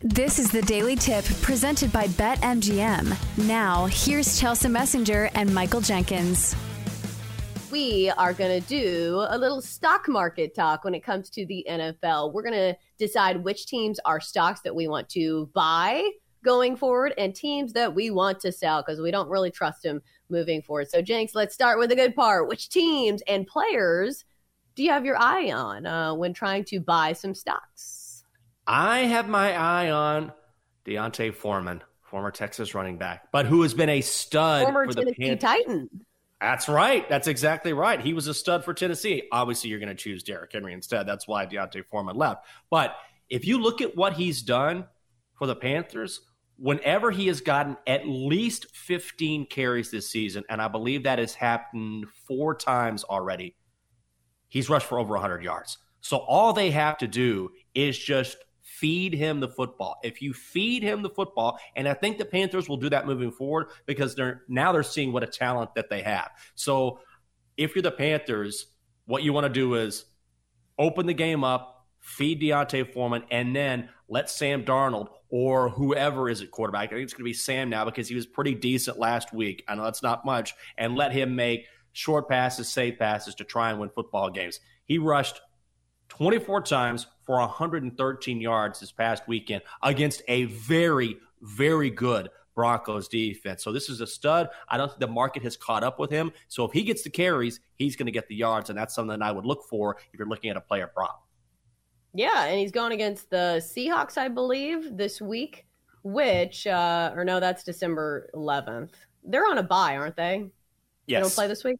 This is the Daily Tip presented by BetMGM. Now, here's Chelsea Messenger and Michael Jenkins. We are going to do a little stock market talk when it comes to the NFL. We're going to decide which teams are stocks that we want to buy going forward and teams that we want to sell because we don't really trust them moving forward. So, Jenks, let's start with the good part. Which teams and players do you have your eye on when trying to buy some stocks? I have my eye on Deontay Foreman, former Texas running back, but who has been a stud for the Tennessee Titan. That's right. That's exactly right. He was a stud for Tennessee. Obviously, you're going to choose Derrick Henry instead. That's why Deontay Foreman left. But if you look at what he's done for the Panthers, whenever he has gotten at least 15 carries this season, and I believe that has happened 4 times already, he's rushed for over 100 yards. So all they have to do is just feed him the football. If you feed him the football, and I think the Panthers will do that moving forward because they're seeing what a talent that they have. So if you're the Panthers, what you want to do is open the game up, feed Deontay Foreman, and then let Sam Darnold or whoever is at quarterback. I think it's going to be Sam now because he was pretty decent last week. I know that's not much. And let him make short passes, safe passes to try and win football games. He rushed 24 times for 113 yards this past weekend against a very, very good Broncos defense. So this is a stud. I don't think the market has caught up with him. So if he gets the carries, he's going to get the yards, and that's something I would look for if you're looking at a player prop. Yeah, and he's going against the Seahawks, I believe, this week, which, that's December 11th. They're on a bye, aren't they? Yes. They don't play this week?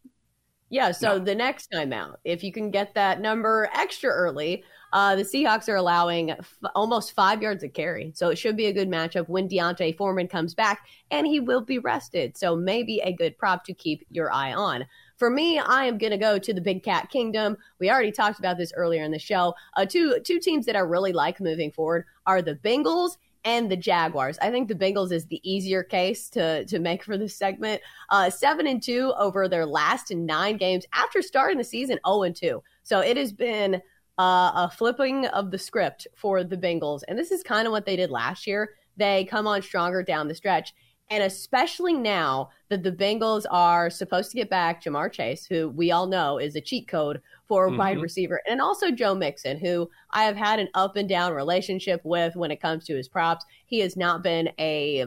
Yeah, so no. The next time out, if you can get that number extra early, the Seahawks are allowing almost 5 yards a carry. So it should be a good matchup when Deontay Foreman comes back, and he will be rested. So maybe a good prop to keep your eye on. For me, I am going to go to the Big Cat Kingdom. We already talked about this earlier in the show. Two teams that I really like moving forward are the Bengals and the Jaguars. I think the Bengals is the easier case to make for this segment. 7-2 over their last 9 games after starting the season 0-2. So it has been a flipping of the script for the Bengals. And this is kind of what they did last year. They come on stronger down the stretch. And especially now that the Bengals are supposed to get back Jamar Chase, who we all know is a cheat code for a wide receiver, and also Joe Mixon, who I have had an up and down relationship with when it comes to his props. He has not been a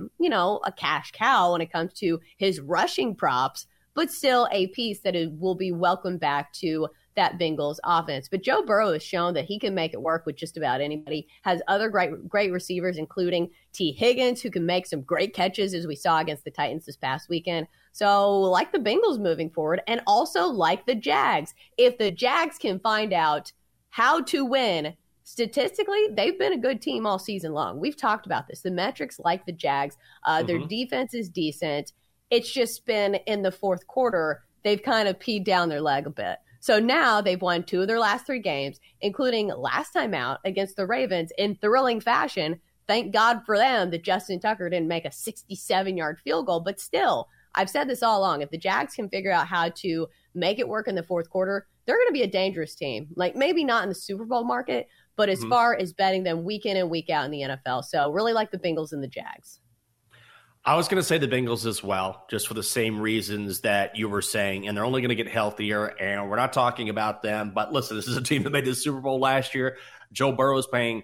cash cow when it comes to his rushing props, but still a piece that will be welcomed back to that Bengals offense. But Joe Burrow has shown that he can make it work with just about anybody, has other great receivers, including T. Higgins, who can make some great catches, as we saw against the Titans this past weekend. So like the Bengals moving forward, and also like the Jags. If the Jags can find out how to win statistically, they've been a good team all season long. We've talked about this. The metrics like the Jags, their defense is decent. It's just been in the fourth quarter, they've kind of peed down their leg a bit. So now they've won 2 of their last 3 games, including last time out against the Ravens in thrilling fashion. Thank God for them that Justin Tucker didn't make a 67-yard field goal. But still, I've said this all along. If the Jags can figure out how to make it work in the fourth quarter, they're going to be a dangerous team. Like maybe not in the Super Bowl market, but as far as betting them week in and week out in the NFL. So really like the Bengals and the Jags. I was going to say the Bengals as well, just for the same reasons that you were saying, and they're only going to get healthier, and we're not talking about them. But listen, this is a team that made the Super Bowl last year. Joe Burrow is paying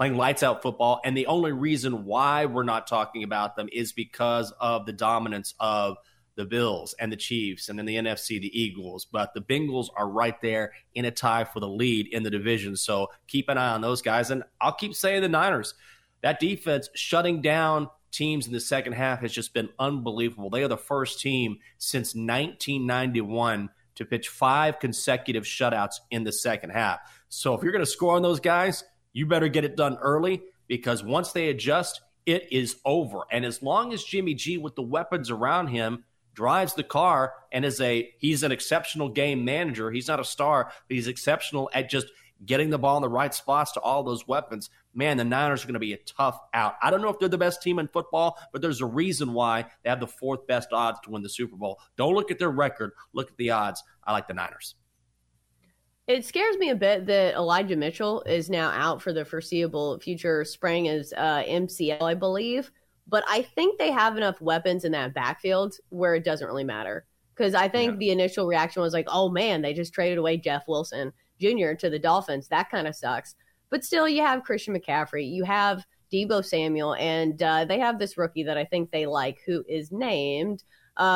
playing lights out football. And the only reason why we're not talking about them is because of the dominance of the Bills and the Chiefs, and in the NFC, the Eagles. But the Bengals are right there in a tie for the lead in the division. So keep an eye on those guys. And I'll keep saying the Niners, that defense shutting down teams in the second half has just been unbelievable. They are the first team since 1991 to pitch five consecutive shutouts in the second half. So if you're going to score on those guys, you better get it done early, because once they adjust, it is over. And as long as Jimmy G, with the weapons around him, drives the car and he's an exceptional game manager. He's not a star, but he's exceptional at just getting the ball in the right spots to all those weapons. Man, the Niners are going to be a tough out. I don't know if they're the best team in football, but there's a reason why they have the fourth best odds to win the Super Bowl. Don't look at their record. Look at the odds. I like the Niners. It scares me a bit that Elijah Mitchell is now out for the foreseeable future. Spring is MCL, I believe. But I think they have enough weapons in that backfield where it doesn't really matter. Because I think the initial reaction was like, oh, man, they just traded away Jeff Wilson Jr. to the Dolphins. That kind of sucks. But still, you have Christian McCaffrey. You have Deebo Samuel. And they have this rookie that I think they like, who is named,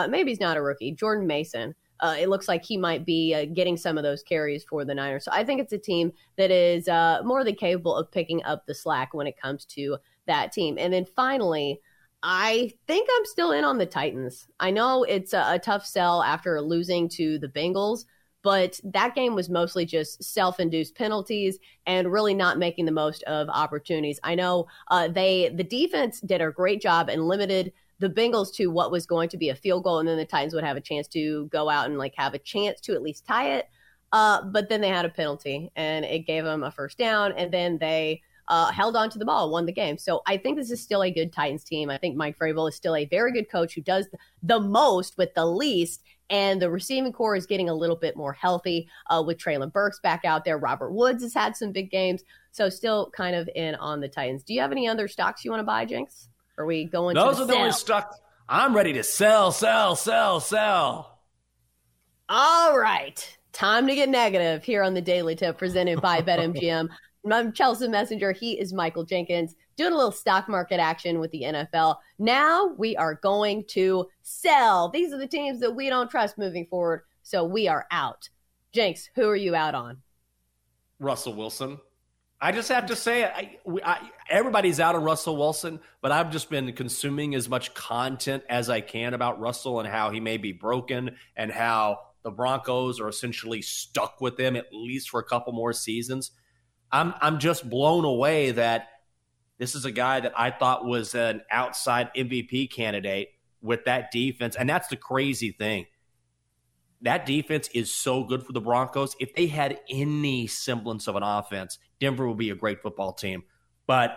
maybe he's not a rookie, Jordan Mason. It looks like he might be getting some of those carries for the Niners. So I think it's a team that is more than capable of picking up the slack when it comes to that team. And then finally, I think I'm still in on the Titans. I know it's a tough sell after losing to the Bengals, but that game was mostly just self-induced penalties and really not making the most of opportunities. I know the defense did a great job and limited the Bengals to what was going to be a field goal, and then the Titans would have a chance to go out and like have a chance to at least tie it. But then they had a penalty, and it gave them a first down, and then they held on to the ball, won the game. So I think this is still a good Titans team. I think Mike Vrabel is still a very good coach who does the most with the least, and the receiving core is getting a little bit more healthy with Traylon Burks back out there. Robert Woods has had some big games, so still kind of in on the Titans. Do you have any other stocks you want to buy, Jinx? Are we going to sell? Those are the only stocks. I'm ready to sell. All right. Time to get negative here on the Daily Tip presented by BetMGM. I'm Chelsea Messenger. He is Michael Jenkins, doing a little stock market action with the NFL. Now we are going to sell. These are the teams that we don't trust moving forward, so we are out. Jenks, who are you out on? Russell Wilson. I just have to say, everybody's out on Russell Wilson, but I've just been consuming as much content as I can about Russell and how he may be broken and how the Broncos are essentially stuck with him at least for a couple more seasons. I'm just blown away that this is a guy that I thought was an outside MVP candidate with that defense. And that's the crazy thing. That defense is so good for the Broncos. If they had any semblance of an offense, Denver would be a great football team. But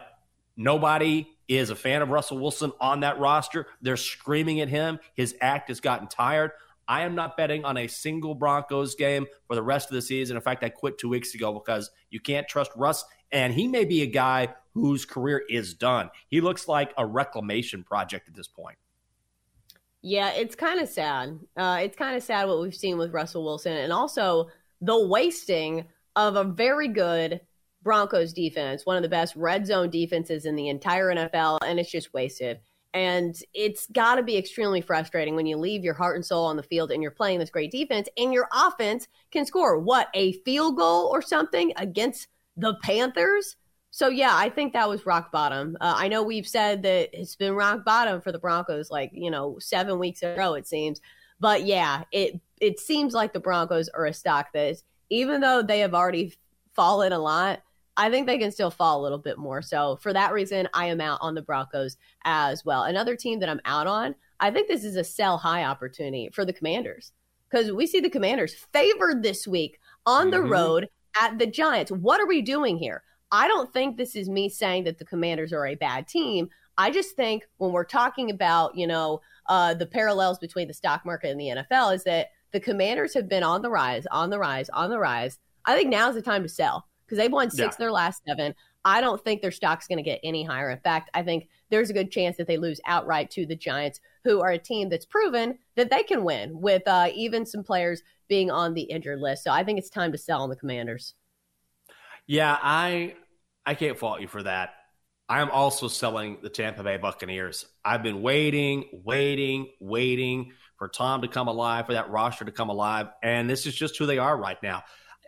nobody is a fan of Russell Wilson on that roster. They're screaming at him. His act has gotten tired. I am not betting on a single Broncos game for the rest of the season. In fact, I quit 2 weeks ago because you can't trust Russ, and he may be a guy whose career is done. He looks like a reclamation project at this point. Yeah, it's kind of sad. It's kind of sad what we've seen with Russell Wilson, and also the wasting of a very good Broncos defense, one of the best red zone defenses in the entire NFL, and it's just wasted. And it's got to be extremely frustrating when you leave your heart and soul on the field and you're playing this great defense and your offense can score, a field goal or something against the Panthers? So, yeah, I think that was rock bottom. I know we've said that it's been rock bottom for the Broncos 7 weeks in a row, it seems. But, yeah, it seems like the Broncos are a stock that is, even though they have already fallen a lot, I think they can still fall a little bit more. So for that reason, I am out on the Broncos as well. Another team that I'm out on, I think this is a sell high opportunity for the Commanders, because we see the Commanders favored this week on the road at the Giants. What are we doing here? I don't think this is me saying that the Commanders are a bad team. I just think when we're talking about, the parallels between the stock market and the NFL is that the Commanders have been on the rise. I think now is the time to sell, because they've won 6 of their last 7. I don't think their stock's going to get any higher. In fact, I think there's a good chance that they lose outright to the Giants, who are a team that's proven that they can win with even some players being on the injured list. So I think it's time to sell on the Commanders. Yeah, I I can't fault you for that. I'm also selling the Tampa Bay Buccaneers. I've been waiting for Tom to come alive, for that roster to come alive, and this is just who they are right now.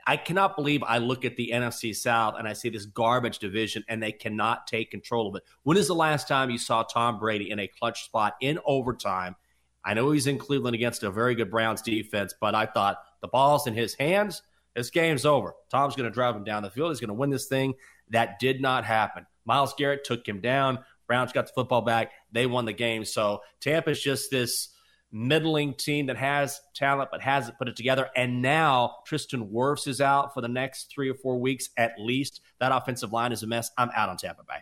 I cannot believe I look at the NFC South and I see this garbage division and they cannot take control of it. When is the last time you saw Tom Brady in a clutch spot in overtime? I know he's in Cleveland against a very good Browns defense, but I thought the ball's in his hands. This game's over. Tom's going to drive him down the field. He's going to win this thing. That did not happen. Myles Garrett took him down. Browns got the football back. They won the game. So Tampa's just this middling team that has talent but hasn't put it together. And now Tristan Wirfs is out for the next 3 or 4 weeks at least. That offensive line is a mess. I'm out on Tampa Bay.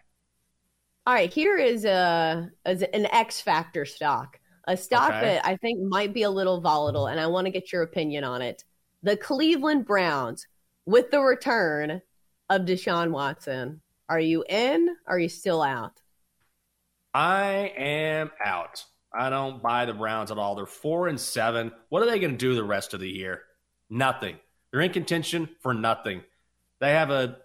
All right, here is an X Factor stock. A stock that I think might be a little volatile, and I want to get your opinion on it. The Cleveland Browns, with the return of Deshaun Watson. Are you in? Are you still out? I am out. I don't buy the Browns at all. They're 4-7. What are they going to do the rest of the year? Nothing. They're in contention for nothing. They have a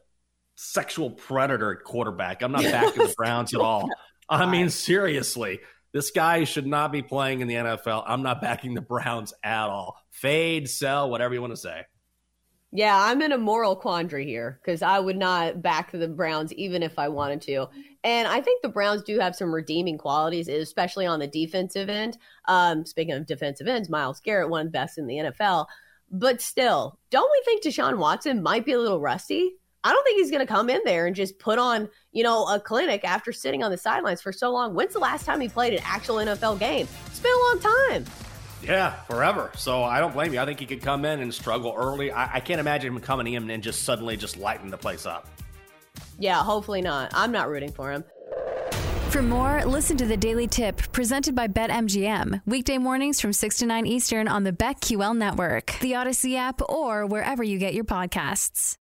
sexual predator at quarterback. I'm not backing the Browns at all. I mean, seriously. This guy should not be playing in the NFL. I'm not backing the Browns at all. Fade, sell, whatever you want to say. Yeah, I'm in a moral quandary here because I would not back the Browns even if I wanted to. And I think the Browns do have some redeeming qualities, especially on the defensive end. Speaking of defensive ends, Myles Garrett, one of the best in the NFL. But still, don't we think Deshaun Watson might be a little rusty? I don't think he's going to come in there and just put on, a clinic after sitting on the sidelines for so long. When's the last time he played an actual NFL game? It's been a long time. Yeah, forever. So I don't blame you. I think he could come in and struggle early. I can't imagine him coming in and just suddenly just lighting the place up. Yeah, hopefully not. I'm not rooting for him. For more, listen to The Daily Tip presented by BetMGM. Weekday mornings from 6 to 9 Eastern on the BetQL network, the Odyssey app, or wherever you get your podcasts.